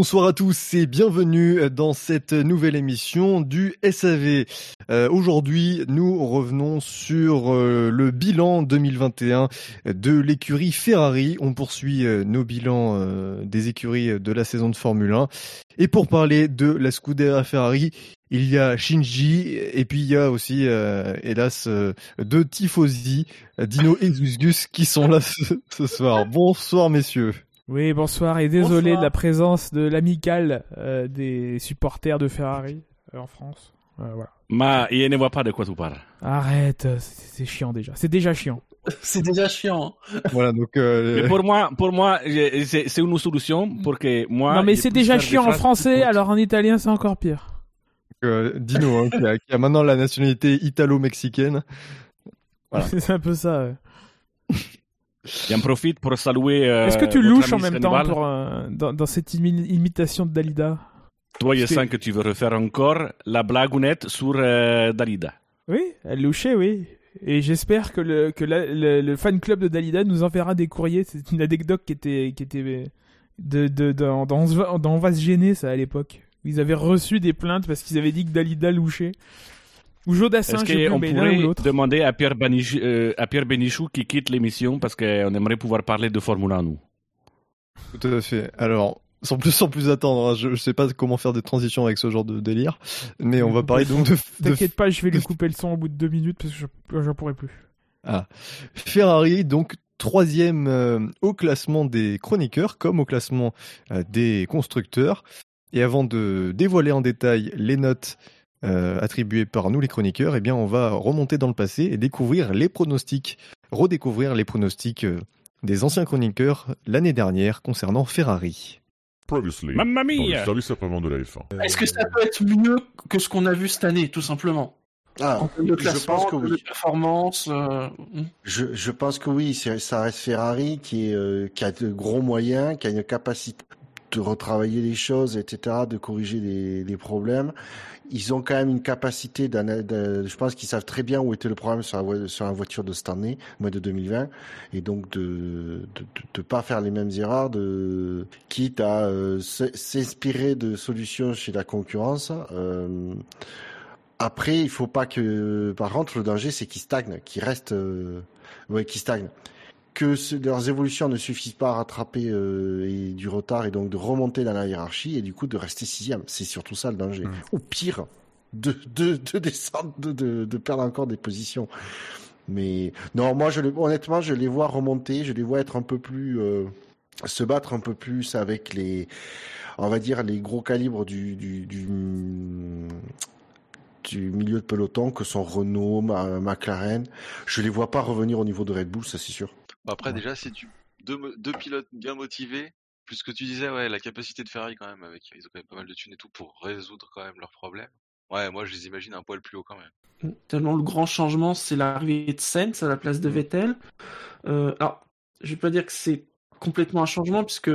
Bonsoir à tous et bienvenue dans cette nouvelle émission du SAV. Aujourd'hui, nous revenons sur le bilan 2021 de l'écurie Ferrari. On poursuit nos bilans des écuries de la saison de Formule 1. Et pour parler de la Scuderia Ferrari, il y a Shinji et puis il y a aussi, hélas, deux tifosi, Dino et Zusgus, qui sont là ce soir. Bonsoir messieurs. Oui, bonsoir et désolé de la présence de l'amicale des supporters de Ferrari en France. Voilà. Ma, il ne voit pas de quoi tu parles. Arrête, c'est chiant déjà. C'est déjà chiant. Voilà, donc. Mais pour moi, c'est une solution pour que moi. Non, mais c'est déjà chiant en français. Alors en italien, c'est encore pire. Dino, hein, qui a maintenant la nationalité italo-mexicaine. Voilà. C'est un peu ça. Ouais. J'en profite pour saluer. Est-ce que tu louches en même Hannibal temps pour, dans cette imitation de Dalida? Toi, Yessin, que tu veux refaire encore la blagounette sur Dalida. Oui, elle louchait, oui. Et j'espère que le fan club de Dalida nous enverra des courriers. C'est une anecdote qui était dans On va se gêner, ça, à l'époque. Ils avaient reçu des plaintes parce qu'ils avaient dit que Dalida louchait. Ou Jodassin, est-ce qu'on pourrait demander à Pierre Benichou qui quitte l'émission parce qu'on aimerait pouvoir parler de Formule 1, nous? Tout à fait. Alors, sans plus attendre, je ne sais pas comment faire des transitions avec ce genre de délire, mais on va parler donc de... T'inquiète pas, je vais lui couper le son au bout de 2 minutes parce que je n'en pourrai plus. Ah. Ferrari, donc, 3e au classement des chroniqueurs comme au classement des constructeurs. Et avant de dévoiler en détail les notes attribué par nous les chroniqueurs, eh bien on va remonter dans le passé et redécouvrir les pronostics des anciens chroniqueurs l'année dernière concernant Ferrari. Previously, Mamma mia, dans le service après-vente de la F1. Est-ce que ça peut être mieux que ce qu'on a vu cette année, tout simplement? Ah, je pense que oui. Performance, je pense que oui. Ça reste Ferrari qui a de gros moyens, qui a une capacité de retravailler les choses, etc., de corriger les problèmes. Ils ont quand même une capacité je pense qu'ils savent très bien où était le problème sur la voiture de cette année, mois de 2020, et donc de pas faire les mêmes erreurs, quitte à s'inspirer de solutions chez la concurrence. Après, il faut pas que, par contre, le danger, c'est qu'ils stagnent, qu'ils stagnent. Que leurs évolutions ne suffisent pas à rattraper du retard et donc de remonter dans la hiérarchie et du coup de rester 6e. C'est surtout ça le danger. Mmh. Ou pire, de descendre, de perdre encore des positions. Mais non, moi, honnêtement, je les vois remonter, je les vois être un peu plus... se battre un peu plus avec les... on va dire les gros calibres du milieu de peloton que sont Renault, McLaren. Je les vois pas revenir au niveau de Red Bull, ça c'est sûr. Après, déjà, si tu deux pilotes bien motivés, plus ce que tu disais, ouais, la capacité de Ferrari quand même, ils ont quand même pas mal de thunes et tout pour résoudre quand même leurs problèmes. Ouais, moi je les imagine un poil plus haut quand même. Tellement le grand changement, c'est l'arrivée de Sainz à la place de Vettel. Alors, je vais pas dire que c'est complètement un changement, puisque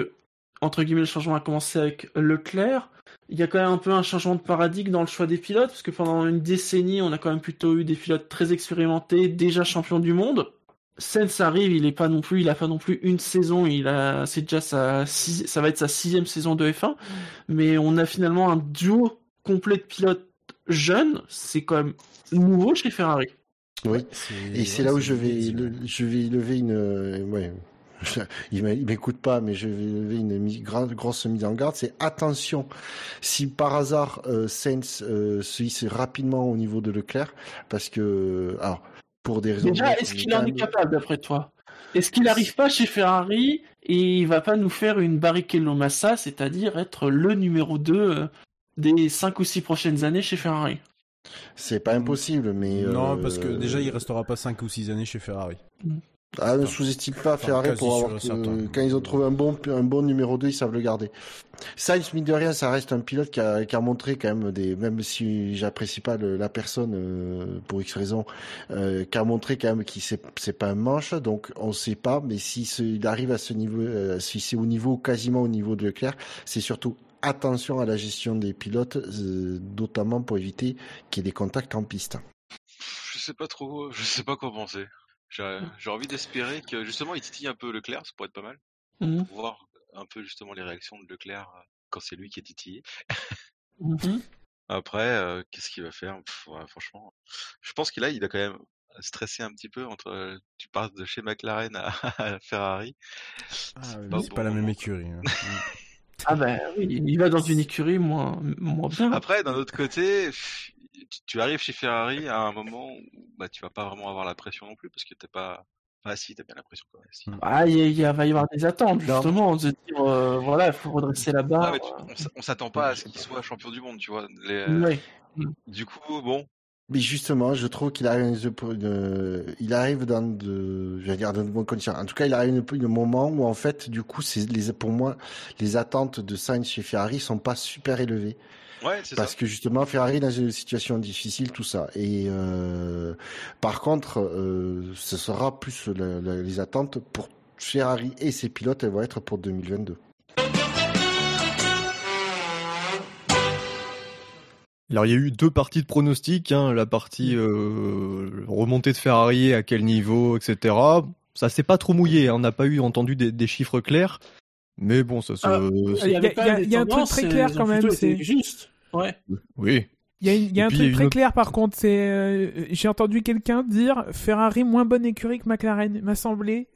entre guillemets le changement a commencé avec Leclerc. Il y a quand même un peu un changement de paradigme dans le choix des pilotes, parce que pendant une décennie, on a quand même plutôt eu des pilotes très expérimentés, déjà champions du monde. Sainz arrive, il a pas non plus une saison, c'est déjà ça va être sa 6e saison de F1, mais on a finalement un duo complet de pilotes jeunes, c'est quand même nouveau chez Ferrari. Oui, c'est là où je vais lever une... Ouais. Il m'écoute pas, mais je vais lever une grosse mise en garde. C'est attention, si par hasard Sainz se hisse rapidement au niveau de Leclerc, parce que alors pour des raisons. Déjà, est-ce qu'il en est capable d'après toi? Est-ce qu'il n'arrive pas chez Ferrari et il va pas nous faire une Barrichello Massa, c'est-à-dire être le numéro 2 des 5 ou 6 prochaines années chez Ferrari? C'est pas impossible, mais non, parce que déjà il restera pas 5 ou 6 années chez Ferrari. Ah, ne sous-estime pas Ferrari pour avoir quand ils ont trouvé un bon numéro 2, ils savent le garder. Sainz, mine de rien, ça reste un pilote qui a montré quand même même si j'apprécie pas la personne pour X raisons, qui a montré quand même qu'il c'est pas un manche, donc on sait pas, mais s'il arrive à ce niveau, si c'est quasiment au niveau de Leclerc, c'est surtout attention à la gestion des pilotes, notamment pour éviter qu'il y ait des contacts en piste. Je sais pas quoi penser. J'ai envie d'espérer que justement il titille un peu Leclerc, ça pourrait être pas mal. Pour voir un peu justement les réactions de Leclerc quand c'est lui qui est titillé. Mm-hmm. Après, qu'est-ce qu'il va faire? Pff, ouais, franchement, je pense que là, il va quand même stresser un petit peu entre. Tu passes de chez McLaren à Ferrari. Ah, c'est pas la même écurie. Hein. Ah ben oui, il va dans une écurie moins bien. Après, d'un autre côté, tu arrives chez Ferrari à un moment où bah, tu vas pas vraiment avoir la pression non plus parce que t'es pas. Ah si, t'as bien la pression quand même. Si. Ah, il va y avoir des attentes, justement, de dire, voilà, il faut redresser la barre. Ah, mais on s'attend pas à ce qu'il soit champion du monde, tu vois. Oui. Du coup, bon. Mais justement, je trouve qu'il arrive il arrive le moment où, en fait, du coup, pour moi, les attentes de Sainz chez Ferrari sont pas super élevées. Ouais, c'est parce ça. Que justement, Ferrari est dans une situation difficile, tout ça. Et par contre, ce sera plus les attentes pour Ferrari et ses pilotes, elles vont être pour 2022. Alors, il y a eu deux parties de pronostics. Hein, la partie remontée de Ferrari, à quel niveau, etc. Ça s'est pas trop mouillé. Hein, on n'a pas entendu des chiffres clairs. Mais bon, ça se... Il y a un truc très clair quand même. C'est juste. Ouais. Oui. Il y a un truc très clair par contre. C'est, j'ai entendu quelqu'un dire Ferrari moins bonne écurie que McLaren. Il m'a semblé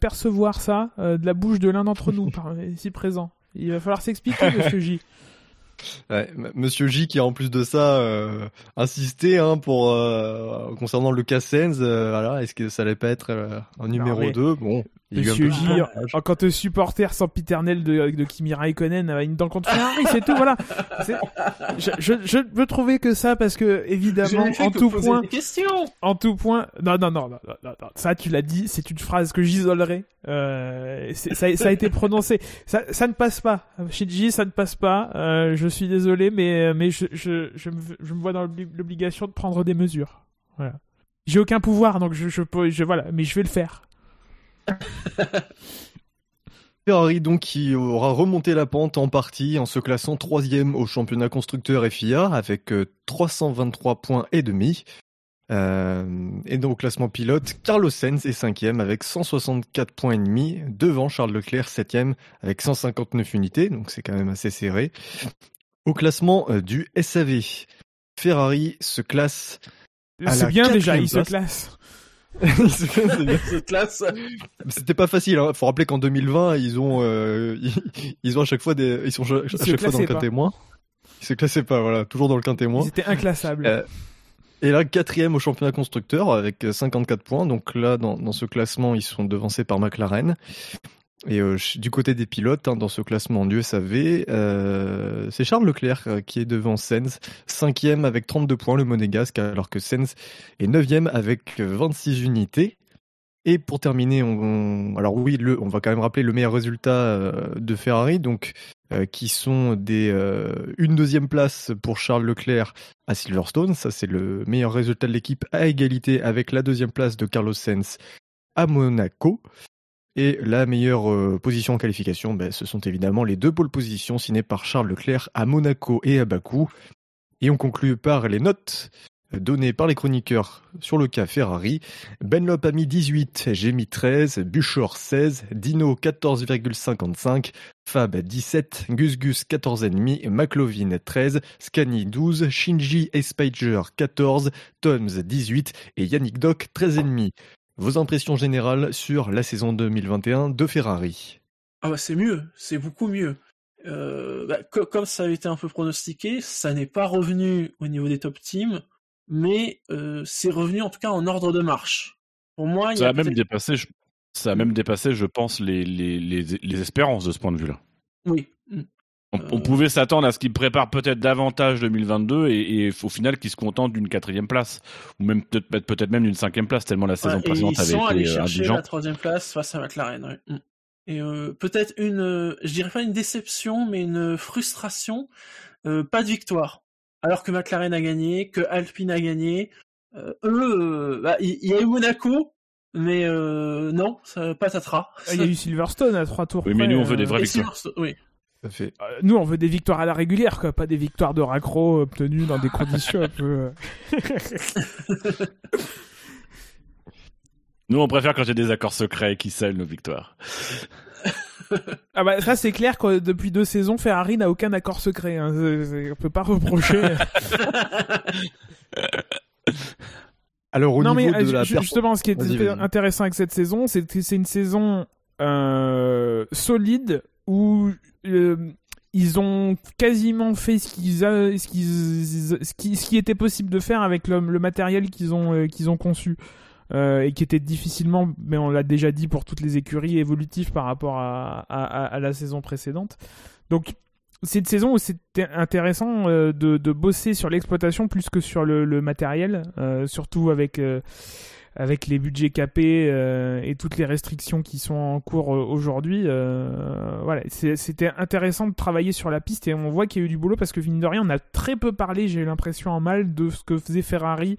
percevoir ça de la bouche de l'un d'entre nous ici présent. Il va falloir s'expliquer, monsieur J. Ouais, Monsieur J qui a en plus de ça insisté hein, pour concernant le cas Sainz, voilà, est-ce que ça allait pas être un numéro 2 bon, Monsieur J, en tant que supporter sempiternel de Kimi Raikkonen, une dent contre Ferrari, c'est tout, voilà. Je veux trouver que ça parce que évidemment en tout point, non, ça tu l'as dit, c'est une phrase que j'isolerai. Ça a été prononcé. Ça ne passe pas. Shinji, ça ne passe pas. Je suis désolé, mais je me vois dans l'obligation de prendre des mesures. Voilà. J'ai aucun pouvoir, donc je voilà, mais je vais le faire. Ferrari donc qui aura remonté la pente en partie en se classant 3e au championnat constructeur FIA avec 323,5 points. Et donc au classement pilote, Carlos Sainz est 5e avec 164,5 points devant Charles Leclerc 7e avec 159 unités, donc c'est quand même assez serré. Au classement du SAV, Ferrari se classe à c'est la bien déjà, il place. Se classe cette classe. C'était pas facile. Hein. Faut rappeler qu'en 2020, ils ont à chaque fois ils sont à chaque fois dans le quinté moins. Ils se classaient pas. Voilà, toujours dans le quinté moins. Ils étaient inclassables. Et là, 4e au championnat constructeur avec 54 points. Donc là, dans ce classement, ils sont devancés par McLaren. Et du côté des pilotes, hein, dans ce classement du SAV, c'est Charles Leclerc qui est devant Sainz, 5e avec 32 points, le Monégasque, alors que Sainz est 9e avec 26 unités. Et pour terminer, alors oui, on va quand même rappeler le meilleur résultat de Ferrari, donc qui sont une 2e place pour Charles Leclerc à Silverstone. Ça, c'est le meilleur résultat de l'équipe à égalité avec la 2e place de Carlos Sainz à Monaco. Et la meilleure position en qualification, ce sont évidemment les 2 pôles positions signées par Charles Leclerc à Monaco et à Bakou. Et on conclut par les notes données par les chroniqueurs sur le cas Ferrari. Benlop a mis 18, j'ai mis 13, Buchor 16, Dino 14,55, Fab 17, Gusgus 14,5, McLovin 13, Scani 12, Shinji et Spiger 14, Toms 18 et Yannick Doc 13,5. Vos impressions générales sur la saison 2021 de Ferrari? Ah bah c'est mieux, c'est beaucoup mieux. Comme ça avait été un peu pronostiqué, ça n'est pas revenu au niveau des top teams, mais c'est revenu en tout cas en ordre de marche. Pour moi, ça a même dépassé, je pense, les espérances de ce point de vue-là. Oui. On pouvait s'attendre à ce qu'ils préparent peut-être davantage 2022 et au final qu'ils se contentent d'une 4e place ou même peut-être même d'une 5e place tellement la saison précédente avait été indigente. Ils sont allés chercher la 3e place face à McLaren. Ouais. Et peut-être je dirais pas une déception, mais une frustration, pas de victoire. Alors que McLaren a gagné, que Alpine a gagné, il y a eu Monaco. Mais non, ça patatras. Il y a eu Silverstone à 3 tours. Oui, mais nous on veut des vraies victoires. Oui. Fait. Nous, on veut des victoires à la régulière, quoi, pas des victoires de raccro obtenues dans des conditions un peu. Nous, on préfère quand j'ai des accords secrets qui scellent nos victoires. Ah bah ça c'est clair que depuis 2 saisons, Ferrari n'a aucun accord secret. Hein. On peut pas reprocher. Alors au non, niveau mais, de la justement, ce qui est intéressant avec cette saison, c'est une saison solide où ils ont quasiment fait ce qui était possible de faire avec le matériel qu'ils ont conçu. Et qui était difficilement, mais on l'a déjà dit, pour toutes les écuries évolutives par rapport à la saison précédente. Donc c'est une saison où c'était intéressant de bosser sur l'exploitation plus que sur le matériel, surtout avec les budgets capés et toutes les restrictions qui sont en cours aujourd'hui. Voilà, c'était intéressant de travailler sur la piste et on voit qu'il y a eu du boulot parce que mine de rien, on a très peu parlé, j'ai eu l'impression en mal, de ce que faisait Ferrari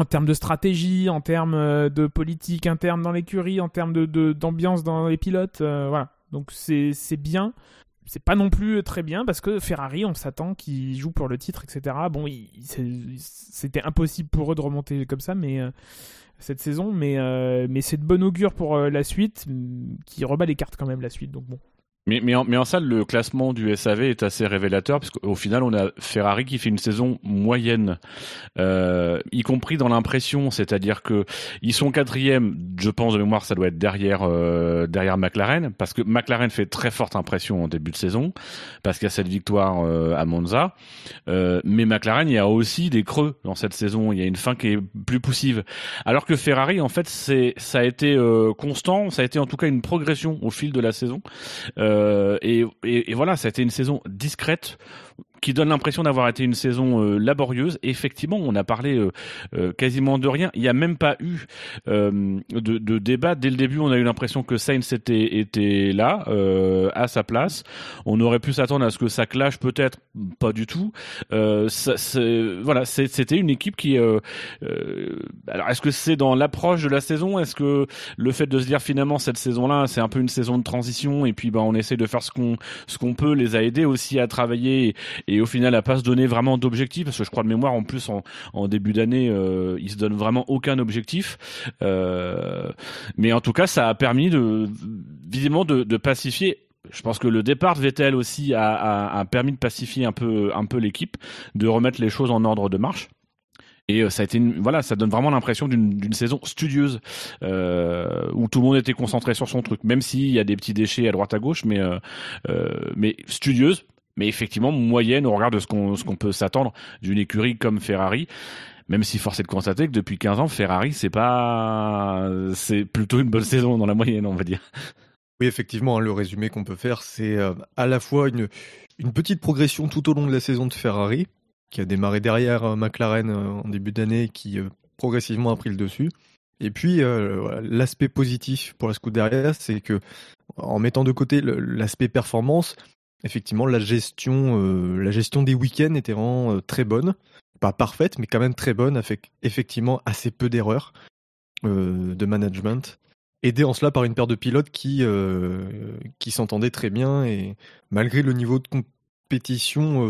en termes de stratégie, en termes de politique interne dans l'écurie, en termes d'ambiance dans les pilotes, voilà. Donc c'est bien, c'est pas non plus très bien parce que Ferrari, on s'attend qu'ils jouent pour le titre, etc. Bon, c'était impossible pour eux de remonter comme ça, mais cette saison, mais c'est de bon augure pour la suite, qui rebat les cartes quand même la suite, donc bon. Mais en salle, le classement du SAV est assez révélateur, parce qu'au final, on a Ferrari qui fait une saison moyenne, y compris dans l'impression, c'est-à-dire que ils sont 4e, je pense de mémoire, ça doit être derrière McLaren, parce que McLaren fait très forte impression en début de saison, parce qu'il y a cette victoire à Monza, mais McLaren, il y a aussi des creux dans cette saison, il y a une fin qui est plus poussive, alors que Ferrari, en fait, ça a été constant, ça a été en tout cas une progression au fil de la saison. Et voilà, ça a été une saison discrète qui donne l'impression d'avoir été une saison laborieuse. Et effectivement, on a parlé quasiment de rien. Il n'y a même pas eu de débat. Dès le début, on a eu l'impression que Sainz était là, à sa place. On aurait pu s'attendre à ce que ça clash, peut-être pas du tout. C'était une équipe qui... alors, est-ce que c'est dans l'approche de la saison? Est-ce que le fait de se dire finalement cette saison-là, c'est un peu une saison de transition et puis on essaie de faire ce qu'on peut, les a aidés aussi à travailler et au final à pas se donner vraiment d'objectif, parce que je crois de mémoire en plus en début d'année ils se donnent vraiment aucun objectif, mais en tout cas ça a permis visiblement de pacifier. Je pense que le départ de Vettel aussi a permis de pacifier un peu l'équipe, de remettre les choses en ordre de marche. Et ça a été ça donne vraiment l'impression d'une saison studieuse, où tout le monde était concentré sur son truc, même s'il y a des petits déchets à droite à gauche, mais studieuse, mais effectivement moyenne au regard de ce qu'on peut s'attendre d'une écurie comme Ferrari. Même si force est de constater que depuis 15 ans, Ferrari, c'est plutôt une bonne saison dans la moyenne, on va dire. Oui, effectivement, le résumé qu'on peut faire, c'est à la fois une petite progression tout au long de la saison de Ferrari, qui a démarré derrière McLaren en début d'année, qui progressivement a pris le dessus. Et puis, l'aspect positif pour la Scuderia, c'est que en mettant de côté l'aspect performance, effectivement, la gestion des week-ends était vraiment très bonne. Pas parfaite, mais quand même très bonne, avec effectivement assez peu d'erreurs de management. Aidé en cela par une paire de pilotes qui s'entendaient très bien, et malgré le niveau de compétition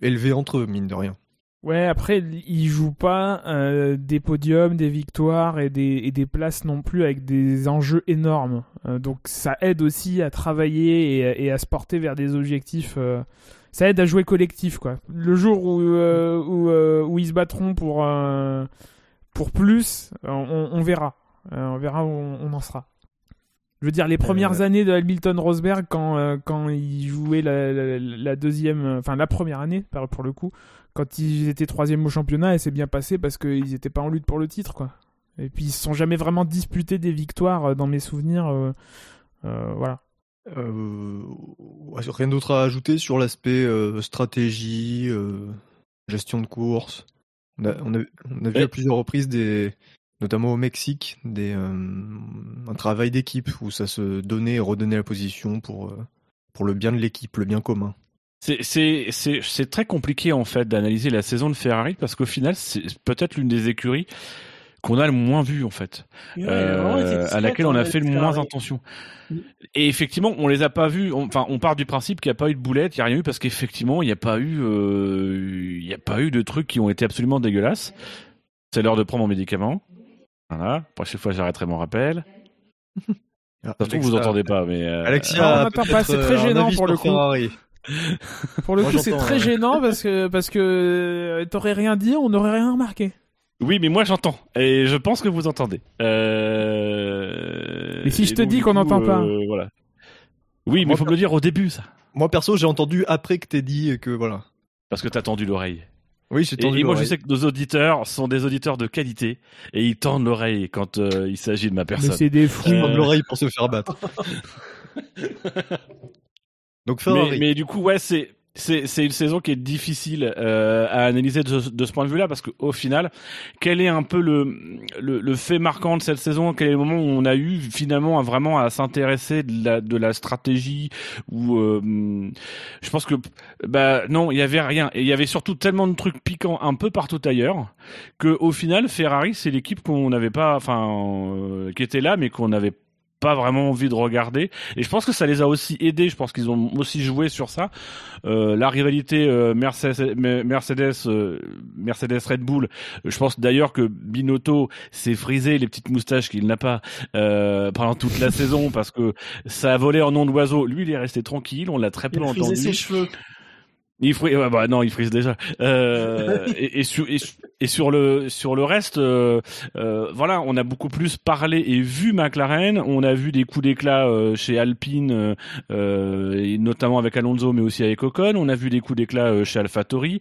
élevée entre eux, mine de rien. Ouais, après, ils jouent pas des podiums, des victoires et des places non plus, avec des enjeux énormes. Donc ça aide aussi à travailler et à se porter vers des objectifs. Ça aide à jouer collectif, quoi. Le jour où ils se battront pour plus, on verra. On verra où on en sera. Je veux dire, les premières années de Hamilton-Rosberg, quand ils jouaient la deuxième, enfin la première année pour le coup, quand ils étaient 3e au championnat, et c'est bien passé parce qu'ils n'étaient pas en lutte pour le titre, quoi. Et puis ils ne se sont jamais vraiment disputés des victoires dans mes souvenirs, voilà. Rien d'autre à ajouter sur l'aspect stratégie, gestion de course. On a vu à plusieurs reprises notamment au Mexique, un travail d'équipe où ça se donnait et redonnait la position pour le bien de l'équipe, le bien commun. C'est très compliqué en fait d'analyser la saison de Ferrari, parce qu'au final c'est peut-être l'une des écuries qu'on a le moins vu en fait, à laquelle on a fait le moins attention. Et effectivement, on les a pas vus. On part du principe qu'il n'y a pas eu de boulettes, il n'y a rien eu, parce qu'effectivement, il n'y a pas eu de trucs qui ont été absolument dégueulasses. C'est l'heure de prendre mon médicament. Voilà. Prochaine fois, j'arrêterai mon rappel. Ça se trouve, vous entendez pas, mais. Alexia, c'est très gênant pour le coup. Ferrari. Pour le coup, c'est très gênant parce que t'aurais rien dit, on n'aurait rien remarqué. Oui, mais moi j'entends et je pense que vous entendez. Et si je te dis qu'on n'entend pas, voilà. Oui, mais il faut me le dire au début, ça. Moi perso, j'ai entendu après que t'aies dit que voilà. Parce que t'as tendu l'oreille. Oui, j'ai tendu l'oreille. Et moi, je sais que nos auditeurs sont des auditeurs de qualité et ils tendent l'oreille quand il s'agit de ma personne. Mais c'est des fous. Ils tendent l'oreille pour se faire battre. Donc Ferrari. Mais du coup, ouais, c'est une saison qui est difficile à analyser de ce point de vue-là, parce qu'au final, quel est un peu le fait marquant de cette saison? Quel est le moment où on a eu finalement vraiment à s'intéresser de la stratégie? Où je pense que non, il y avait rien, et il y avait surtout tellement de trucs piquants un peu partout ailleurs que au final, Ferrari, c'est l'équipe qu'on n'avait pas, qui était là, mais qu'on n'avait pas vraiment envie de regarder, et je pense que ça les a aussi aidés. Je pense qu'ils ont aussi joué sur ça, la rivalité Mercedes Red Bull. Je pense d'ailleurs que Binotto s'est frisé les petites moustaches qu'il n'a pas pendant toute la saison, parce que ça a volé en nom d'oiseau. Lui, il est resté tranquille, on l'a très peu entendu. Il a frisé ses cheveux. Il frise déjà. Et sur le reste, voilà, on a beaucoup plus parlé et vu McLaren. On a vu des coups d'éclat chez Alpine, et notamment avec Alonso, mais aussi avec Ocon. On a vu des coups d'éclat chez AlphaTauri.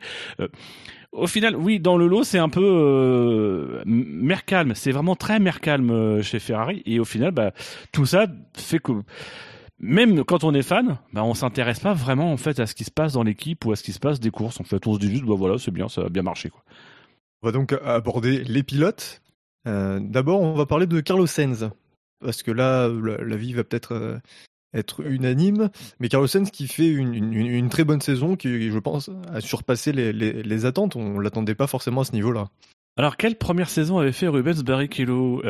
Au final, oui, dans le lot, c'est un peu mer-calme. C'est vraiment très mer-calme chez Ferrari. Et au final, tout ça fait que, même quand on est fan, on s'intéresse pas vraiment en fait à ce qui se passe dans l'équipe ou à ce qui se passe des courses. En fait, on se dit juste voilà, c'est bien, ça a bien marché, quoi. On va donc aborder les pilotes. D'abord, on va parler de Carlos Sainz, parce que là, l'avis va peut-être être unanime. Mais Carlos Sainz qui fait une très bonne saison, qui, je pense, a surpassé les attentes. On l'attendait pas forcément à ce niveau-là. Alors, quelle première saison avait fait Rubens Barrichello,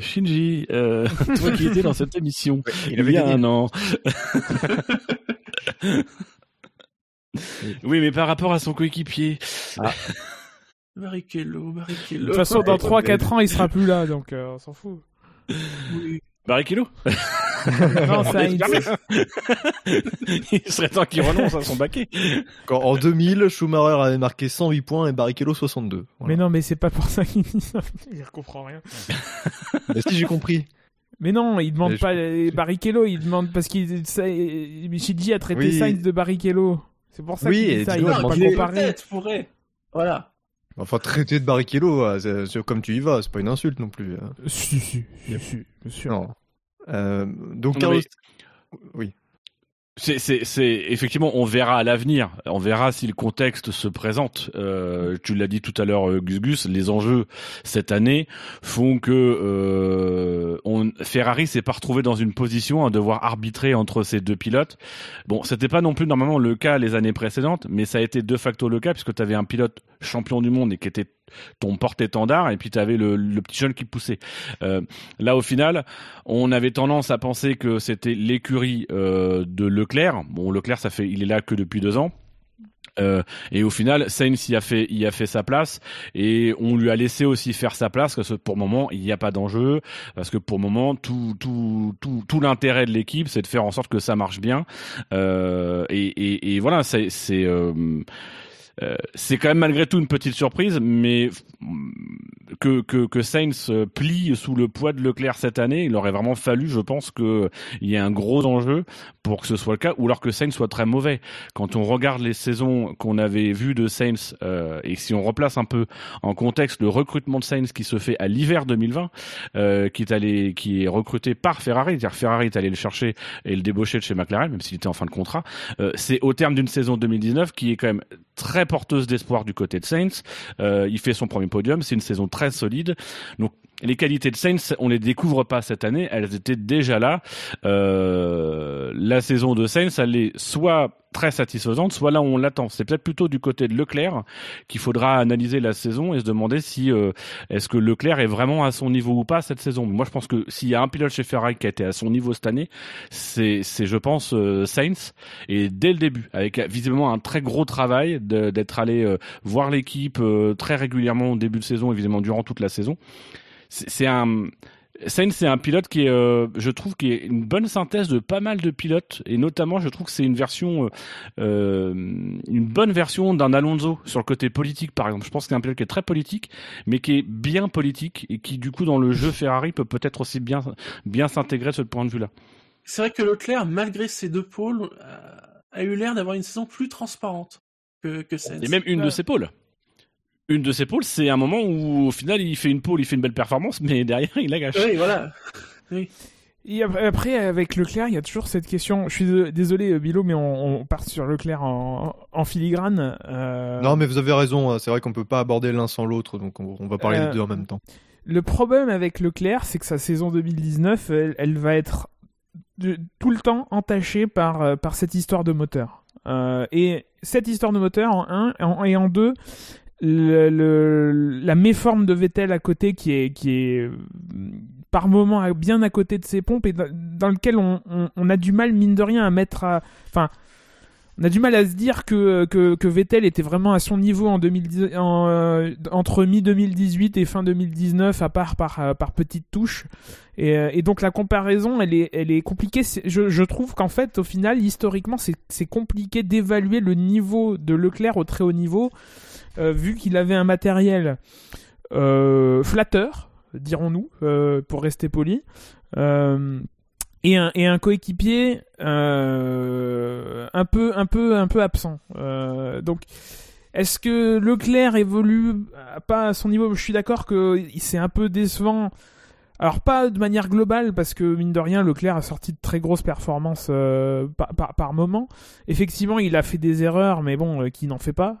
Shinji, toi qui étais dans cette émission, ouais, il y a un an. Oui, mais par rapport à son coéquipier. Ah. Barrichello. De toute façon, dans 3-4 ans, il sera plus là, donc on s'en fout. Oui. Barrichello? Non, il serait temps qu'il renonce à son baquet. Quand, en 2000, Schumacher avait marqué 108 points et Barrichello 62. Voilà. Mais non, mais c'est pas pour ça qu'il dit ça. Il comprend rien. Mais si, j'ai compris. Mais non, il demande pas Barrichello, il demande parce qu'il Shinji a traité Sainz de Barrichello. C'est pour ça qu'il dit ça, il va pas comparer. Voilà. Enfin, traiter de Barrichello, comme tu y vas, c'est pas une insulte non plus. Si, bien sûr. Non. Donc Carlos, oui. C'est effectivement, on verra à l'avenir, on verra si le contexte se présente. Tu l'as dit tout à l'heure, Gus, les enjeux cette année font que Ferrari s'est pas retrouvé dans une position à devoir arbitrer entre ces deux pilotes. Bon, c'était pas non plus normalement le cas les années précédentes, mais ça a été de facto le cas, puisque tu avais un pilote champion du monde et qui était ton porte-étendard, et puis t'avais le petit jeune qui poussait. Là, au final, on avait tendance à penser que c'était l'écurie de Leclerc. Bon, Leclerc, il est là que depuis 2 ans. Et au final, Sainz y a fait sa place, et on lui a laissé aussi faire sa place, parce que pour le moment, il n'y a pas d'enjeu, parce que pour le moment, tout l'intérêt de l'équipe, c'est de faire en sorte que ça marche bien. Et voilà, c'est quand même malgré tout une petite surprise, mais que Sainz plie sous le poids de Leclerc cette année, il aurait vraiment fallu, je pense, qu'il y ait un gros enjeu pour que ce soit le cas, ou alors que Sainz soit très mauvais. Quand on regarde les saisons qu'on avait vues de Sainz, et si on replace un peu en contexte le recrutement de Sainz qui se fait à l'hiver 2020, qui est recruté par Ferrari, c'est-à-dire Ferrari est allé le chercher et le débaucher de chez McLaren, même s'il était en fin de contrat, c'est au terme d'une saison 2019 qui est quand même très porteuse d'espoir du côté de Sainz. Il fait son premier podium, c'est une saison très solide. Donc les qualités de Sainz, on les découvre pas cette année, elles étaient déjà là. La saison de Sainz, elle est soit très satisfaisante, soit là où on l'attend. C'est peut-être plutôt du côté de Leclerc qu'il faudra analyser la saison et se demander si est-ce que Leclerc est vraiment à son niveau ou pas cette saison. Mais moi, je pense que s'il y a un pilote chez Ferrari qui a été à son niveau cette année, c'est je pense Sainz, et dès le début, avec visiblement un très gros travail d'être allé voir l'équipe très régulièrement au début de saison, évidemment durant toute la saison. C'est un Sainz, c'est un pilote qui est, je trouve, qui est une bonne synthèse de pas mal de pilotes, et notamment, je trouve que c'est une version, une bonne version d'un Alonso sur le côté politique, par exemple. Je pense que c'est un pilote qui est très politique, mais qui est bien politique et qui, du coup, dans le jeu Ferrari, peut peut-être aussi bien s'intégrer de ce point de vue-là. C'est vrai que Leclerc, malgré ses deux pôles, a eu l'air d'avoir une saison plus transparente que Sainz. Et même une de ses pôles. Une de ses pôles, c'est un moment où, au final, il fait une pôle, il fait une belle performance, mais derrière, il la gâche. Oui, voilà. Oui. Et après, avec Leclerc, il y a toujours cette question. Je suis désolé, Bilo, mais on part sur Leclerc en filigrane. Non, mais vous avez raison. C'est vrai qu'on ne peut pas aborder l'un sans l'autre, donc on va parler des deux en même temps. Le problème avec Leclerc, c'est que sa saison 2019, elle va être tout le temps entachée par cette histoire de moteur. Et cette histoire de moteur, en 1 et en 2... La méforme de Vettel à côté qui est par moment bien à côté de ses pompes et dans lequel on a du mal mine de rien à mettre on a du mal à se dire que Vettel était vraiment à son niveau en 2010, entre mi-2018 et fin 2019, à part par petites touches. Et donc la comparaison, elle est compliquée. Je trouve qu'en fait, au final, historiquement, c'est compliqué d'évaluer le niveau de Leclerc au très haut niveau, vu qu'il avait un matériel flatteur, dirons-nous, pour rester poli. Et un coéquipier un peu absent. Donc, est-ce que Leclerc évolue pas à son niveau ? Je suis d'accord que c'est un peu décevant. Alors, pas de manière globale, parce que, mine de rien, Leclerc a sorti de très grosses performances par moment. Effectivement, il a fait des erreurs, mais bon, qui n'en fait pas.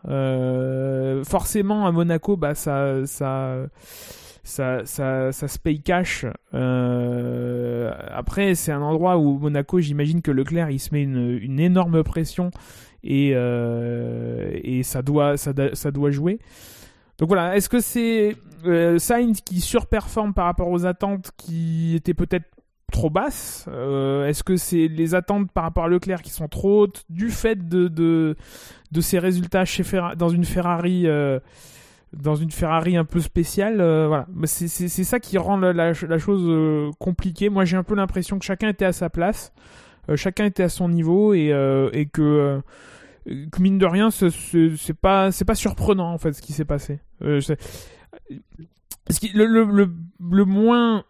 Forcément, à Monaco, ça se paye cash. Après, c'est un endroit où Monaco, j'imagine que Leclerc, il se met une énorme pression et ça doit jouer. Donc voilà, est-ce que c'est Sainz qui surperforme par rapport aux attentes qui étaient peut-être trop basses ? Est-ce que c'est les attentes par rapport à Leclerc qui sont trop hautes du fait de ses résultats dans une Ferrari un peu spéciale, voilà. C'est ça qui rend la chose compliquée. Moi, j'ai un peu l'impression que chacun était à sa place, chacun était à son niveau, et que mine de rien, c'est pas surprenant en fait ce qui s'est passé. Le moins,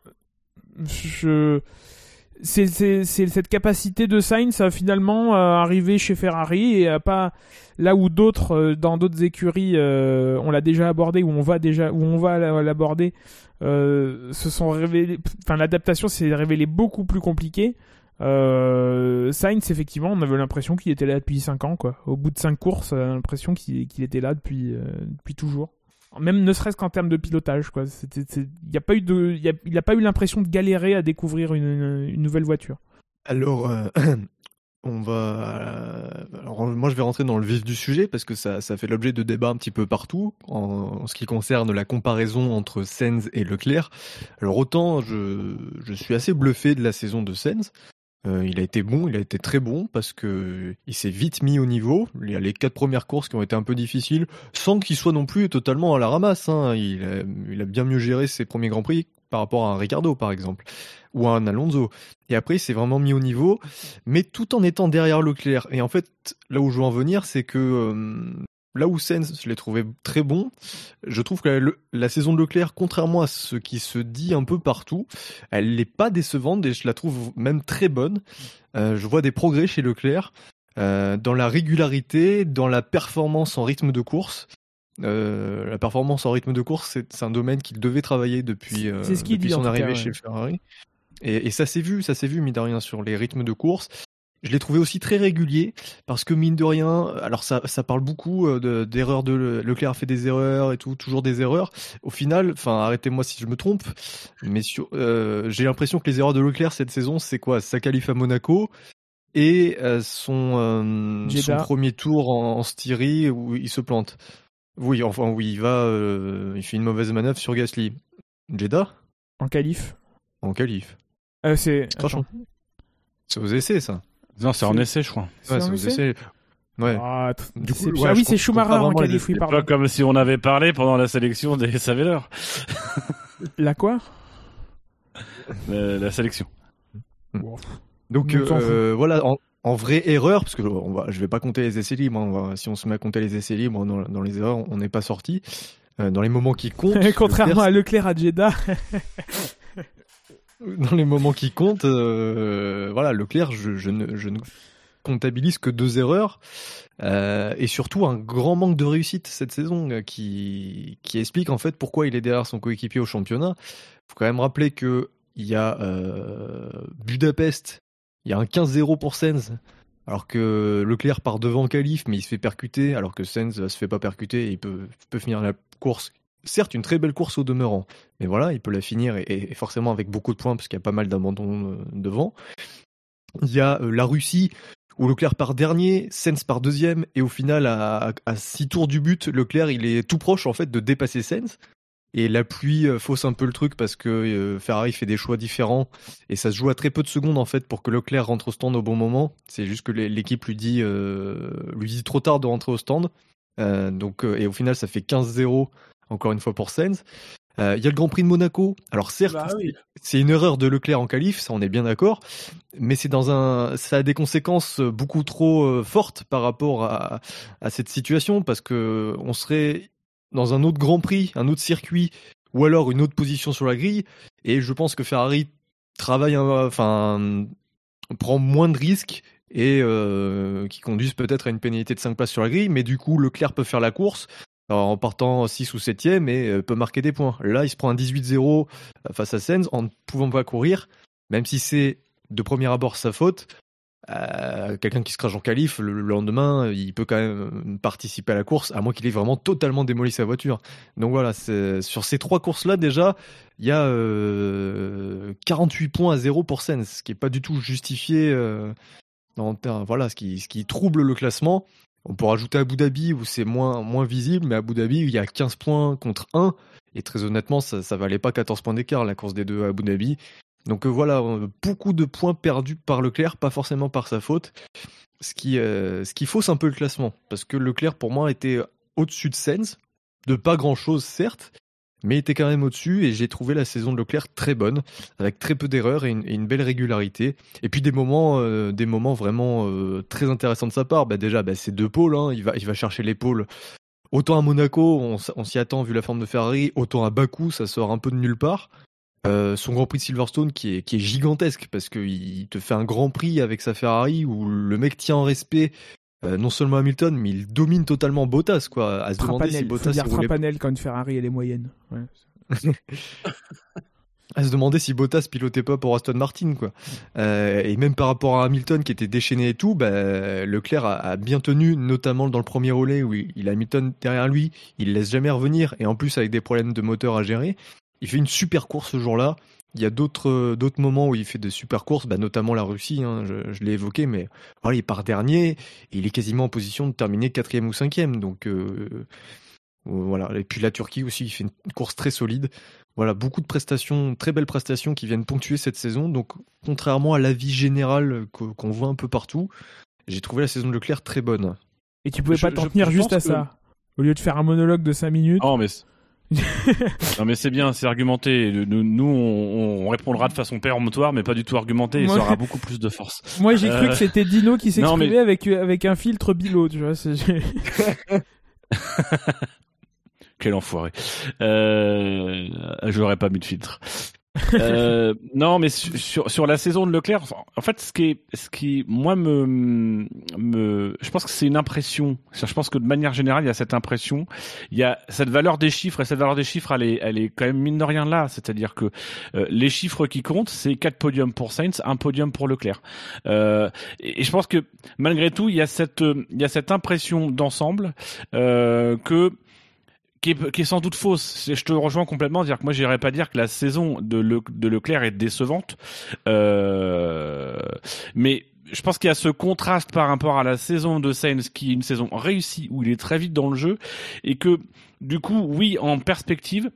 c'est cette capacité de Sainz à finalement arriver chez Ferrari et à pas là où d'autres dans d'autres écuries on l'a déjà abordé où on va l'aborder se sont révélés, enfin l'adaptation s'est révélée beaucoup plus compliquée. Sainz, effectivement, on avait l'impression qu'il était là depuis 5 ans quoi. Au bout de 5 courses, on a l'impression qu'il était là depuis toujours. Même ne serait-ce qu'en termes de pilotage, quoi. Il n'a pas eu l'impression de galérer à découvrir une nouvelle voiture. Alors, moi, je vais rentrer dans le vif du sujet parce que ça fait l'objet de débats un petit peu partout en ce qui concerne la comparaison entre Sainz et Leclerc. Alors, autant je suis assez bluffé de la saison de Sainz. Il a été bon, il a été très bon parce qu'il s'est vite mis au niveau. Il y a les 4 premières courses qui ont été un peu difficiles sans qu'il soit non plus totalement à la ramasse, hein. Il a bien mieux géré ses premiers Grands Prix par rapport à un Ricardo par exemple ou à un Alonso. Et après il s'est vraiment mis au niveau mais tout en étant derrière Leclerc. Et en fait là où je veux en venir c'est que là où Sainz je l'ai trouvé très bon, je trouve que la saison de Leclerc, contrairement à ce qui se dit un peu partout, elle n'est pas décevante et je la trouve même très bonne. Je vois des progrès chez Leclerc dans la régularité, dans la performance en rythme de course. La performance en rythme de course, c'est un domaine qu'il devait travailler depuis son arrivée chez Ferrari. Et ça s'est vu, mine de rien, sur les rythmes de course. Je l'ai trouvé aussi très régulier, parce que mine de rien, alors ça parle beaucoup d'erreurs de Leclerc a fait des erreurs et tout, toujours des erreurs. Au final, enfin arrêtez-moi si je me trompe, mais j'ai l'impression que les erreurs de Leclerc cette saison, c'est quoi ? Sa qualif à Monaco et son premier tour en Styrie où il se plante. Oui, enfin oui, il fait une mauvaise manœuvre sur Gasly. Jeddah ? En qualif. C'est aux essais ça. Non, c'est en essai, je crois. C'est aux essais. Ouais. Ah, du coup, oui, c'est Schumacher en qualif. C'est pas comme si on avait parlé pendant la sélection des SAV. La quoi la sélection. Wow. Donc voilà, en vraie erreur, parce que je vais pas compter les essais libres. Si on se met à compter les essais libres dans les erreurs, on n'est pas sorti. Dans les moments qui comptent, contrairement à Leclerc à Jeddah. Dans les moments qui comptent, voilà, Leclerc, je ne comptabilise que 2 erreurs et surtout un grand manque de réussite cette saison qui explique en fait pourquoi il est derrière son coéquipier au championnat. Faut quand même rappeler que il y a Budapest, il y a un 15-0 pour Sainz, alors que Leclerc part devant en qualif, mais il se fait percuter, alors que Sainz se fait pas percuter et il peut finir la course. Certes, une très belle course au demeurant, mais voilà, il peut la finir et forcément avec beaucoup de points, parce qu'il y a pas mal d'abandons devant. Il y a la Russie, où Leclerc part dernier, Sainz part deuxième, et au final, à 6 tours du but, Leclerc, il est tout proche en fait de dépasser Sainz. Et la pluie fausse un peu le truc parce que Ferrari fait des choix différents et ça se joue à très peu de secondes en fait pour que Leclerc rentre au stand au bon moment. C'est juste que l'équipe lui dit trop tard de rentrer au stand. Et au final, ça fait 15-0 encore une fois pour Sainz. Il y a le Grand Prix de Monaco. Alors certes, c'est une erreur de Leclerc en qualif, ça on est bien d'accord, mais c'est ça a des conséquences beaucoup trop fortes par rapport à cette situation, parce que on serait dans un autre Grand Prix, un autre circuit, ou alors une autre position sur la grille, et je pense que Ferrari prend moins de risques et qui conduisent peut-être à une pénalité de 5 places sur la grille, mais du coup Leclerc peut faire la course en partant 6 ou 7ème et peut marquer des points. Là, il se prend un 18-0 face à Sainz en ne pouvant pas courir, même si c'est de premier abord sa faute. Quelqu'un qui se crache en qualif, le lendemain, il peut quand même participer à la course, à moins qu'il ait vraiment totalement démoli sa voiture. Donc voilà, sur ces 3 courses-là, déjà, il y a 48 points à 0 pour Sainz, ce qui n'est pas du tout justifié, voilà, ce qui trouble le classement. On peut rajouter Abu Dhabi, où c'est moins visible, mais Abu Dhabi, il y a 15 points contre 1, et très honnêtement, ça ne valait pas 14 points d'écart, la course des deux à Abu Dhabi. Donc voilà, beaucoup de points perdus par Leclerc, pas forcément par sa faute, ce qui fausse un peu le classement, parce que Leclerc, pour moi, était au-dessus de Sainz, de pas grand-chose, certes, mais était quand même au-dessus, et j'ai trouvé la saison de Leclerc très bonne, avec très peu d'erreurs et une belle régularité, et puis des moments vraiment très intéressants de sa part. Ces 2 pôles, hein, il va chercher les pôles. Autant à Monaco, on s'y attend vu la forme de Ferrari, autant à Bakou, ça sort un peu de nulle part. Son Grand Prix de Silverstone qui est gigantesque, parce qu'il te fait un Grand Prix avec sa Ferrari où le mec tient en respect non seulement Hamilton, mais il domine totalement Bottas, quoi. À se demander si Bottas quand une Ferrari elle est moyenne, ouais. À se demander si Bottas pilotait pas pour Aston Martin, quoi. Et même par rapport à Hamilton qui était déchaîné et tout, Leclerc a bien tenu, notamment dans le premier relais où il a Hamilton derrière lui, il laisse jamais revenir, et en plus avec des problèmes de moteur à gérer. Il fait une super course ce jour-là. Il y a d'autres moments où il fait de super courses, notamment la Russie, hein, je l'ai évoqué, mais voilà, il part dernier et il est quasiment en position de terminer 4e ou 5e. Donc voilà. Et puis la Turquie aussi, il fait une course très solide. Voilà, beaucoup de prestations, très belles prestations qui viennent ponctuer cette saison. Donc contrairement à l'avis général qu'on voit un peu partout, j'ai trouvé la saison de Leclerc très bonne. Et tu pouvais pas t'en tenir juste à ça, au lieu de faire un monologue de 5 minutes. Oh, mais... Non mais c'est bien, c'est argumenté. Nous on répondra de façon péremptoire, mais pas du tout argumenté, et ça aura beaucoup plus de force. Moi j'ai cru que c'était Dino qui s'exprimait avec un filtre Bilo, tu vois. Quel enfoiré. Je n'aurais pas mis de filtre. Non mais sur la saison de Leclerc, en fait ce qui moi je pense que c'est une impression. Je pense que de manière générale il y a cette impression, il y a cette valeur des chiffres, et cette valeur des chiffres elle est quand même mine de rien là, c'est-à-dire que les chiffres qui comptent, c'est 4 podiums pour Sainz, 1 podium pour Leclerc. Et je pense que malgré tout il y a cette impression d'ensemble qui est sans doute fausse. Je te rejoins complètement, c'est-à-dire que moi j'irais pas dire que la saison de Leclerc est décevante, mais je pense qu'il y a ce contraste par rapport à la saison de Sainz, qui est une saison réussie où il est très vite dans le jeu, et que du coup oui, en perspective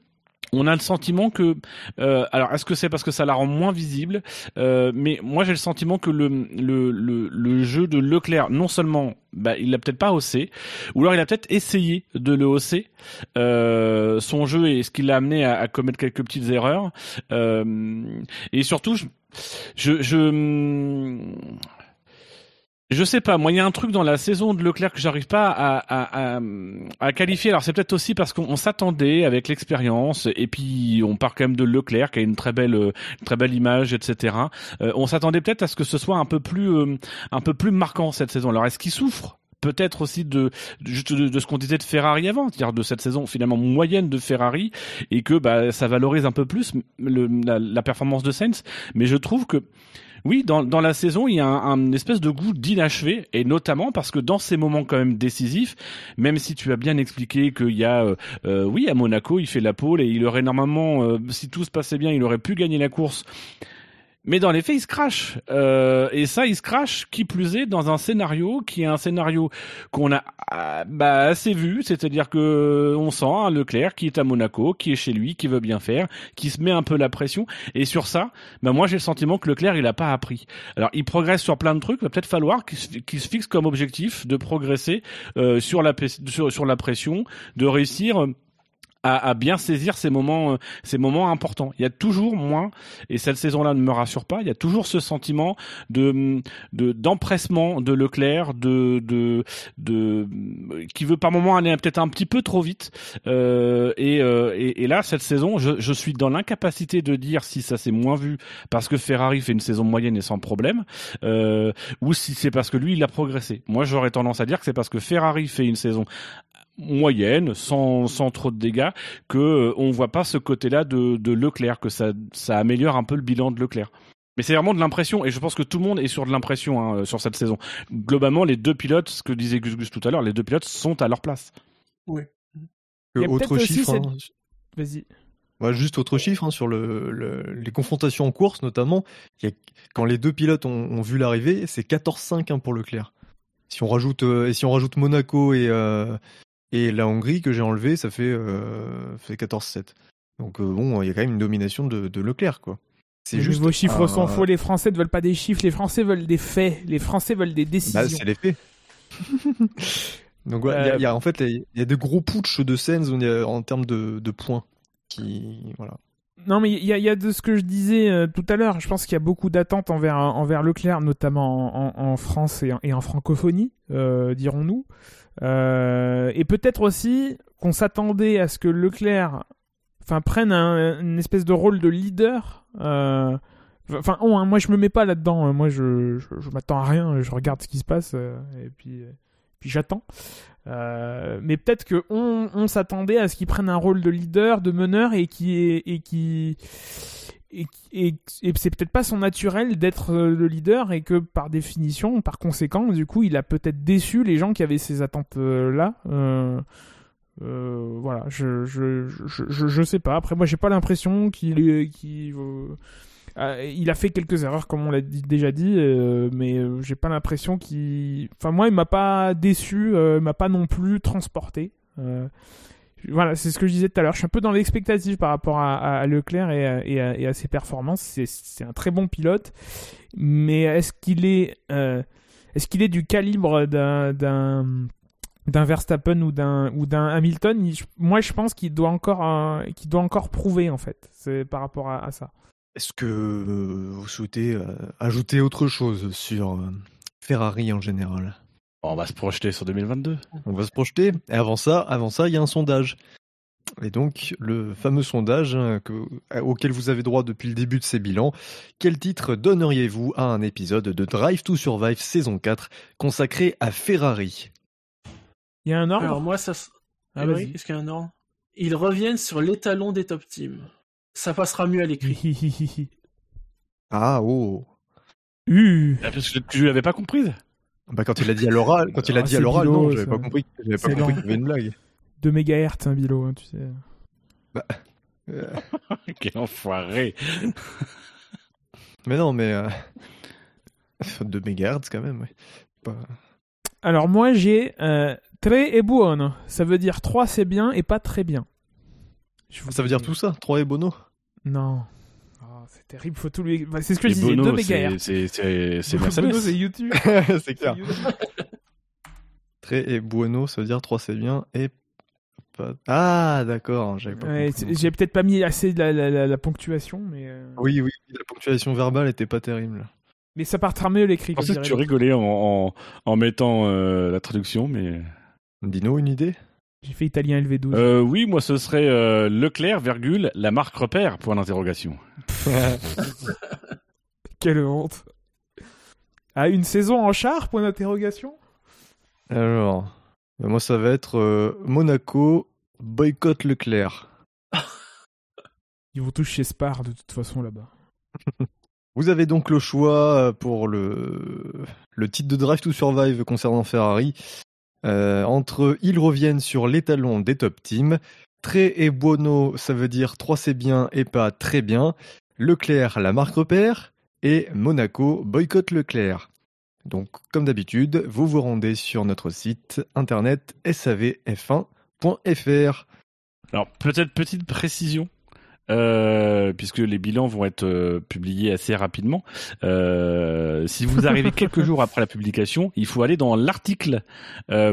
On a le sentiment que, alors est-ce que c'est parce que ça la rend moins visible, mais moi j'ai le sentiment que le jeu de Leclerc, non seulement il l'a peut-être pas haussé, ou alors il a peut-être essayé de le hausser, son jeu, et ce qui l'a amené à commettre quelques petites erreurs, et surtout je sais pas, moi il y a un truc dans la saison de Leclerc que j'arrive pas à qualifier. Alors c'est peut-être aussi parce qu'on s'attendait avec l'expérience, et puis on part quand même de Leclerc qui a une très belle image, etc. On s'attendait peut-être à ce que ce soit un peu plus marquant cette saison. Alors est-ce qu'il souffre peut-être aussi de ce qu'on disait de Ferrari avant, c'est-à-dire de cette saison finalement moyenne de Ferrari, et que ça valorise un peu plus la performance de Sainz. Mais je trouve que oui, dans la saison, il y a un espèce de goût d'inachevé, et notamment parce que dans ces moments quand même décisifs, même si tu as bien expliqué qu'il y a, oui, à Monaco, il fait la pole et il aurait normalement, si tout se passait bien, il aurait pu gagner la course. Mais dans les faits, il se crache. Et ça, il se crache, qui plus est, dans un scénario qui est un scénario qu'on a assez vu, c'est-à-dire que on sent hein, Leclerc qui est à Monaco, qui est chez lui, qui veut bien faire, qui se met un peu la pression. Et sur ça, moi j'ai le sentiment que Leclerc, il a pas appris. Alors, il progresse sur plein de trucs, il va peut-être falloir qu'il se fixe comme objectif de progresser sur la pression, de réussir à bien saisir ces moments importants. Il y a toujours moins, et cette saison-là ne me rassure pas, il y a toujours ce sentiment d'empressement de Leclerc, qui veut par moments aller peut-être un petit peu trop vite, et là, cette saison, je suis dans l'incapacité de dire si ça s'est moins vu parce que Ferrari fait une saison moyenne et sans problème, ou si c'est parce que lui, il a progressé. Moi, j'aurais tendance à dire que c'est parce que Ferrari fait une saison moyenne, sans trop de dégâts, que on voit pas ce côté-là de Leclerc, que ça améliore un peu le bilan de Leclerc. Mais c'est vraiment de l'impression, et je pense que tout le monde est sur de l'impression hein, sur cette saison. Globalement, les deux pilotes, ce que disait Gus tout à l'heure, les deux pilotes sont à leur place. Oui. Autre chiffre. Hein. Vas-y. Juste autre chiffre hein, sur les confrontations en course, notamment. Quand les deux pilotes ont vu l'arrivée, c'est 14-5 hein, pour Leclerc. Si on rajoute Monaco et la Hongrie que j'ai enlevée, ça fait 14-7. Donc il y a quand même une domination de Leclerc, quoi. C'est juste vos chiffres sont faux. Les Français ne veulent pas des chiffres, les Français veulent des faits, les Français veulent des décisions. C'est les faits. Donc il y a des gros putsch de Sainz en termes de points. Non, mais il y a de ce que je disais tout à l'heure. Je pense qu'il y a beaucoup d'attentes envers Leclerc, notamment en France et en francophonie, dirons-nous. Et peut-être aussi qu'on s'attendait à ce que Leclerc prenne une espèce de rôle de leader. Moi, je me mets pas là-dedans. Moi, je m'attends à rien. Je regarde ce qui se passe et puis j'attends. Mais peut-être que on s'attendait à ce qu'il prenne un rôle de leader, de meneur, et c'est peut-être pas son naturel d'être le leader, et que par définition, par conséquent, du coup, il a peut-être déçu les gens qui avaient ces attentes là. Voilà, je sais pas. Après, moi, j'ai pas l'impression qu'il a fait quelques erreurs, comme on l'a déjà dit, mais j'ai pas l'impression qu'il... moi, il m'a pas déçu, il m'a pas non plus transporté. Voilà, c'est ce que je disais tout à l'heure. Je suis un peu dans l'expectative par rapport à Leclerc et à ses performances. C'est un très bon pilote, mais est-ce qu'il est du calibre d'un Verstappen ou d'un Hamilton? Moi, je pense qu'il doit encore prouver, en fait. C'est par rapport à ça. Est-ce que vous souhaitez ajouter autre chose sur Ferrari en général ? On va se projeter sur 2022. On va se projeter. Et avant ça, il y a un sondage. Et donc, le fameux sondage auquel vous avez droit depuis le début de ces bilans. Quel titre donneriez-vous à un épisode de Drive to Survive saison 4 consacré à Ferrari ? Il y a un ordre ? Alors moi, ça... vas-y. Est-ce qu'il y a un ordre ? Ils reviennent sur l'étalon des top teams. Ça passera mieux à l'écrit. Parce que je l'avais pas comprise. Quand il l'a dit à l'oral, non, j'avais pas compris. J'avais pas compris qu'il y avait une blague. 2 mégahertz, un bilo, hein, tu sais. Quel enfoiré. Mais non, mais 2 mégahertz quand même. Ouais. Pas... Alors moi j'ai très et buono. Ça veut dire 3 c'est bien et pas très bien. Ça veut dire tout ça, 3 et Bono ? Non. Oh, c'est terrible, faut tout lui... C'est ce que je disais, 2 méga-R. C'est Mercedes. Bono, c'est YouTube. C'est clair. Très et Bueno, ça veut dire 3 c'est bien et... Ah, d'accord, j'avais pas compris. J'ai peut-être pas mis assez de la ponctuation, mais... Oui, la ponctuation verbale était pas terrible. Mais ça part mieux l'écrit. En fait, tu rigolais en mettant la traduction, mais... Dino, une idée ? J'ai fait italien LV12. Oui, moi ce serait Leclerc, virgule, la marque repère, point d'interrogation. Quelle honte. Ah, une saison en char, point d'interrogation ? Alors, ben moi ça va être Monaco, boycott Leclerc. Ils vont tous chez Spar de toute façon là-bas. Vous avez donc le choix pour le titre de Drive to Survive concernant Ferrari. Entre ils reviennent sur l'étalon des top teams, très et buono, ça veut dire 3 c'est bien et pas très bien, Leclerc la marque repère et Monaco boycott Leclerc. Donc comme d'habitude, vous vous rendez sur notre site internet savf1.fr. Alors peut-être petite précision, puisque les bilans vont être publiés assez rapidement. Si vous arrivez quelques jours après la publication, il faut aller dans l'article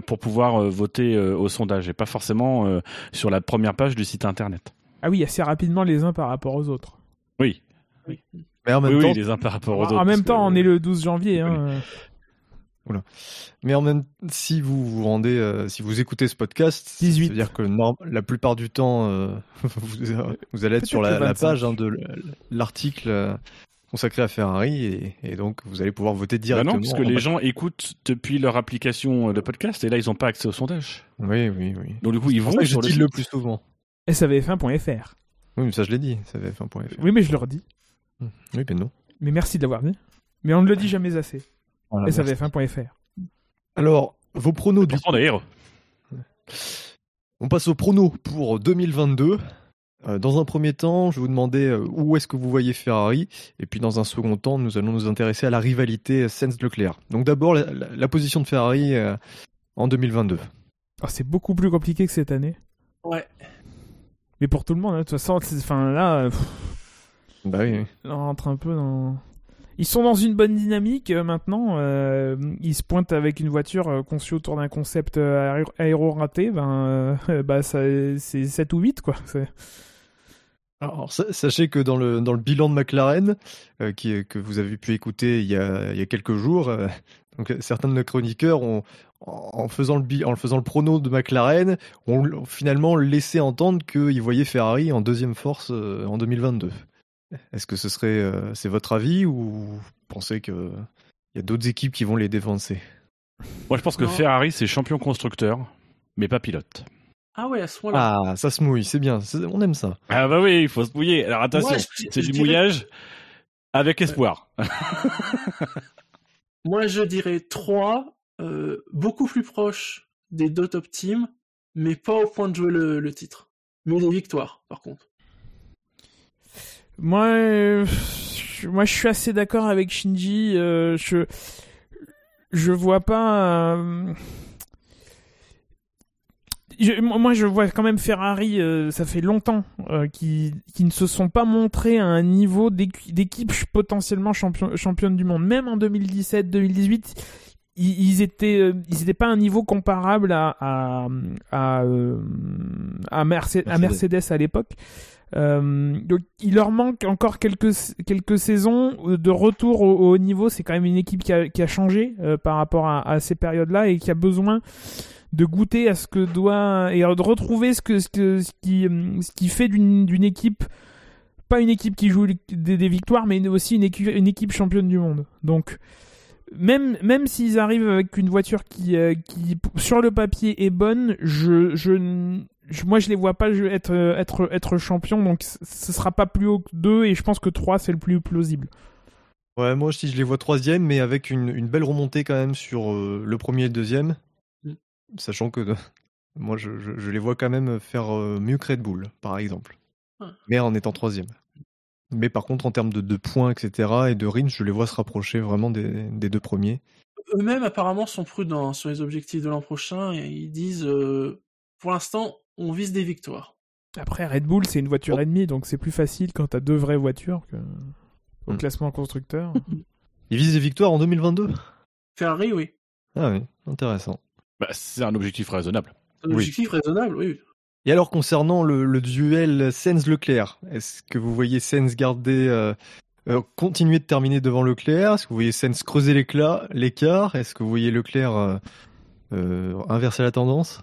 pour pouvoir voter au sondage et pas forcément sur la première page du site internet. Ah oui, assez rapidement les uns par rapport aux autres. Oui. Oui. Mais en même temps, les uns par rapport aux autres. En même temps, on est le 12 janvier. Hein. Oui. Oula. Mais en même temps, si vous vous rendez, si vous écoutez ce podcast, ça veut dire que la plupart du temps, vous allez être sur la page de l'article consacré à Ferrari et donc vous allez pouvoir voter directement. Non, parce que les gens écoutent depuis leur application de podcast et là, ils n'ont pas accès au sondage. Oui. Donc du coup, ils vont sur le plus souvent. SAVF1.fr. Oui, mais ça, je l'ai dit, SAVF1.fr. Oui, mais je le redis. Oui, ben non. Mais merci de l'avoir dit. Mais on ne le dit jamais assez. Voilà, SAVF1.fr. Alors, vos pronos du coup. On passe aux pronos pour 2022. Dans un premier temps, je vais vous demander où est-ce que vous voyez Ferrari. Et puis dans un second temps, nous allons nous intéresser à la rivalité Sainz-Leclerc. Donc d'abord, la position de Ferrari en 2022. Alors, c'est beaucoup plus compliqué que cette année. Ouais. Mais pour tout le monde, de toute façon, là... Bah oui. On rentre un peu dans... Ils sont dans une bonne dynamique maintenant. Ils se pointent avec une voiture conçue autour d'un concept aéro raté. C'est 7 ou 8, quoi. Alors, sachez que dans le bilan de McLaren, que vous avez pu écouter il y a quelques jours, donc certains de nos chroniqueurs ont... En faisant le prono de McLaren, ont finalement laissé entendre qu'ils voyaient Ferrari en deuxième force en 2022. Est-ce que ce serait, c'est votre avis ou vous pensez qu'il y a d'autres équipes qui vont les dévancer ? Moi, je pense que Ferrari, c'est champion constructeur, mais pas pilote. Ah ouais, à ce moment-là. Ah, ça se mouille, c'est bien, on aime ça. Ah bah oui, il faut se mouiller. Alors attention, c'est du mouillage avec espoir. Moi, je dirais 3, beaucoup plus proche des deux top teams, mais pas au point de jouer le titre. Mais les victoires, par contre. Moi, je suis assez d'accord avec Shinji. Je vois pas. Je vois quand même Ferrari. Ça fait longtemps qu'ils ne se sont pas montrés à un niveau d'équipe potentiellement championne du monde. Même en 2017, 2018, ils étaient pas à un niveau comparable à Mercedes à l'époque. Donc il leur manque encore quelques saisons de retour au niveau. C'est quand même une équipe qui a changé par rapport à ces périodes-là et qui a besoin de goûter à ce que doit et de retrouver ce qui fait d'une équipe, pas une équipe qui joue des victoires, mais aussi une équipe championne du monde. Donc même s'ils arrivent avec une voiture qui sur le papier est bonne, moi, je les vois pas être champion, donc ce sera pas plus haut que 2, et je pense que 3, c'est le plus plausible. Ouais, moi aussi, je les vois 3e, mais avec une belle remontée quand même sur le premier et le deuxième, sachant que moi, je les vois quand même faire mieux que Red Bull, par exemple, mais en étant 3e. Mais par contre, en termes de points, etc., et de rythme, je les vois se rapprocher vraiment des deux premiers. Eux-mêmes, apparemment, sont prudents sur les objectifs de l'an prochain, et ils disent, pour l'instant, on vise des victoires. Après, Red Bull, c'est une voiture et demie, donc c'est plus facile quand t'as deux vraies voitures que... au classement constructeur. Ils visent des victoires en 2022 ? Ferrari, oui. Ah oui, intéressant. Bah, c'est un objectif raisonnable. Un objectif raisonnable, oui. Et alors, concernant le duel Sainz-Leclerc, est-ce que vous voyez Sainz garder... continuer de terminer devant Leclerc ? Est-ce que vous voyez Sainz creuser l'écart ? Est-ce que vous voyez Leclerc inverser la tendance ?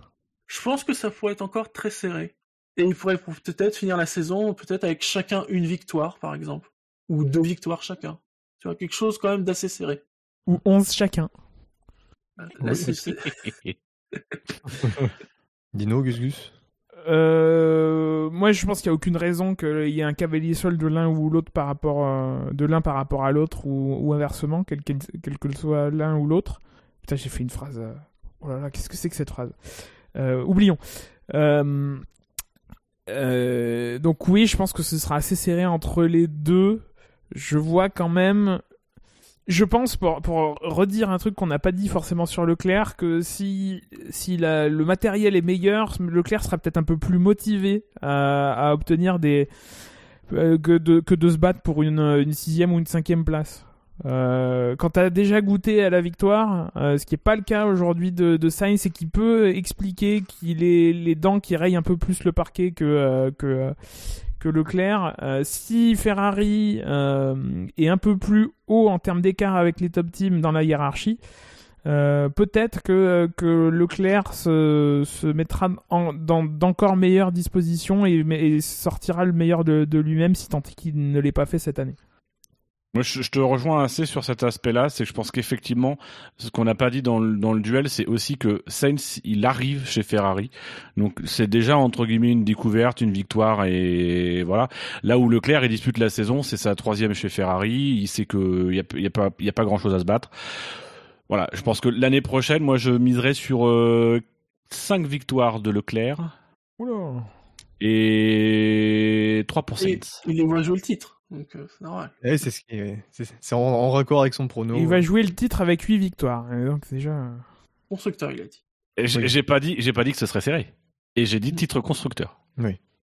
Je pense que ça pourrait être encore très serré. Et il pourrait peut-être finir la saison peut-être avec chacun une victoire, par exemple. Ou deux victoires chacun. Tu vois, quelque chose quand même d'assez serré. Ou 11 chacun. Là, c'est... Dino, Gus. Moi, je pense qu'il n'y a aucune raison qu'il y ait un cavalier seul de l'un ou l'autre par rapport à, de l'un par rapport à l'autre ou inversement, quel que soit l'un ou l'autre. Putain, j'ai fait une phrase. Oh là là, qu'est-ce que c'est que cette phrase ? Oublions. Donc oui, je pense que ce sera assez serré entre les deux. Je vois quand même. Je pense, pour redire un truc qu'on n'a pas dit forcément sur Leclerc, que si le matériel est meilleur, Leclerc sera peut-être un peu plus motivé à obtenir des que de se battre pour une sixième ou une cinquième place. Quand t'as déjà goûté à la victoire, ce qui est pas le cas aujourd'hui de Sainz, c'est qu'il peut expliquer qu'il est les dents qui rayent un peu plus le parquet que Leclerc. Si Ferrari est un peu plus haut en termes d'écart avec les top teams dans la hiérarchie, peut-être que Leclerc se mettra dans d'encore meilleures dispositions et sortira le meilleur de lui-même, si tant est qu'il ne l'ait pas fait cette année. Moi, je te rejoins assez sur cet aspect-là, c'est que je pense qu'effectivement, ce qu'on n'a pas dit dans le duel, c'est aussi que Sainz, il arrive chez Ferrari, donc c'est déjà entre guillemets une découverte, une victoire, et voilà. Là où Leclerc, il dispute la saison, c'est sa troisième chez Ferrari, il sait qu'il n'y a pas grand-chose à se battre. Voilà, je pense que l'année prochaine, moi, je miserais sur 5 victoires de Leclerc, oula, et 3 pour Sainz. Il est moins joué le titre. Donc, c'est normal. Ouais, c'est en raccord avec son prono. Il va jouer le titre avec 8 victoires. Donc c'est déjà constructeur, il a dit. Et j'ai pas dit que ce serait serré. Et j'ai dit titre constructeur. Oui.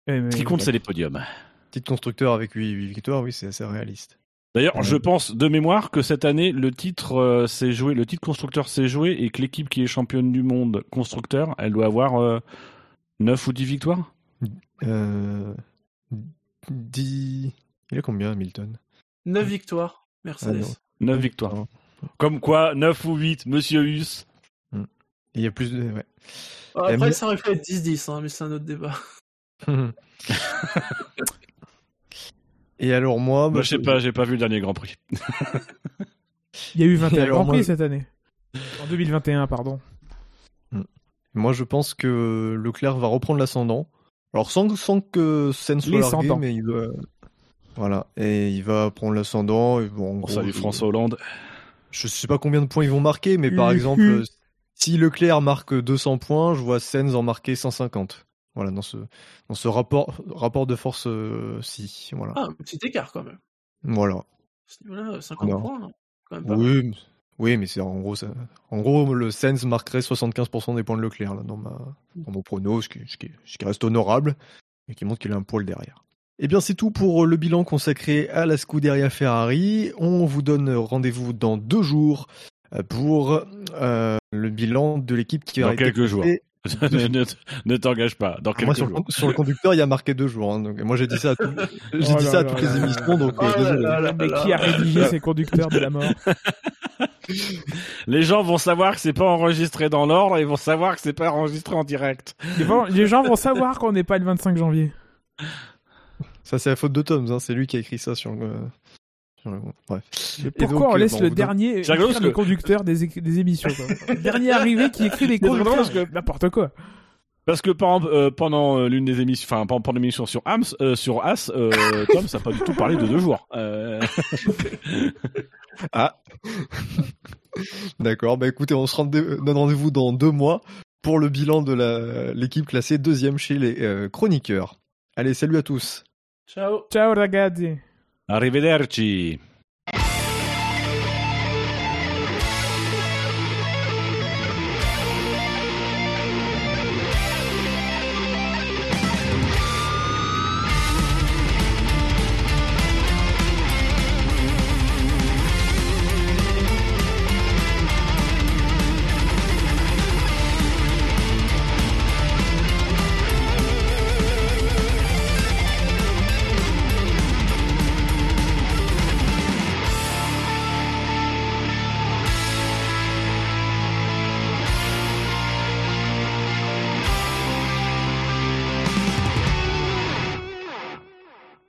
Ce qui compte, c'est les podiums. Titre constructeur avec 8 victoires, oui, c'est assez réaliste. D'ailleurs, je pense de mémoire que cette année, le titre constructeur s'est joué et que l'équipe qui est championne du monde constructeur, elle doit avoir 9 ou 10 victoires. 10. Il a combien, Hamilton ? 9 victoires, Mercedes. 9 victoires. Comme quoi, 9 ou 8, Monsieur Huss. Il y a plus de... Ouais. Après, ça aurait pu être 10-10, hein, mais c'est un autre débat. Et alors moi... Bah, je sais pas, j'ai pas vu le dernier Grand Prix. Il y a eu 21 Grand Prix cette année. En 2021, pardon. Moi, je pense que Leclerc va reprendre l'ascendant. Alors, sans que Sainz soit largué, mais il doit... Voilà, et il va prendre l'ascendant. Bon, salut François Hollande. Je sais pas combien de points ils vont marquer, mais par exemple, si Leclerc marque 200 points, je vois Sainz en marquer 150. Voilà, dans ce rapport de force, si. Voilà. Ah, un petit écart quand même. Voilà. Voilà, 50 points, non ? Quand même pas mal. Oui, mais c'est en gros, le Sainz marquerait 75% des points de Leclerc là, dans mon prono, ce qui reste honorable, et qui montre qu'il a un poil derrière. Eh bien, c'est tout pour le bilan consacré à la Scuderia Ferrari. On vous donne rendez-vous dans 2 jours pour le bilan de l'équipe qui va... Dans quelques jours. Ne t'engage pas. Dans quelques jours. Sur le conducteur, il y a marqué 2 jours. Hein, donc, moi, j'ai dit ça à toutes les émissions. Donc, désolé. Mais qui a rédigé ces conducteurs de la mort ? Les gens vont savoir que c'est pas enregistré dans l'ordre. Ils vont savoir que c'est pas enregistré en direct. Les gens vont savoir qu'on n'est pas le 25 janvier. Ça, c'est la faute de Tom, hein. C'est lui qui a écrit ça sur le... Bref. Et pourquoi donc, on laisse le dernier écrire le conducteur des émissions, quoi. Le dernier arrivé qui écrit les conducteurs, n'importe quoi. Parce que pendant l'une des émissions, enfin pendant l'émission sur As, Tom, ça n'a pas du tout parlé de 2 jours. Ah. D'accord. Bah écoutez, on se donne rendez-vous dans 2 mois pour le bilan de l'équipe classée 2e chez les chroniqueurs. Allez, salut à tous. Ciao ragazzi. Arrivederci.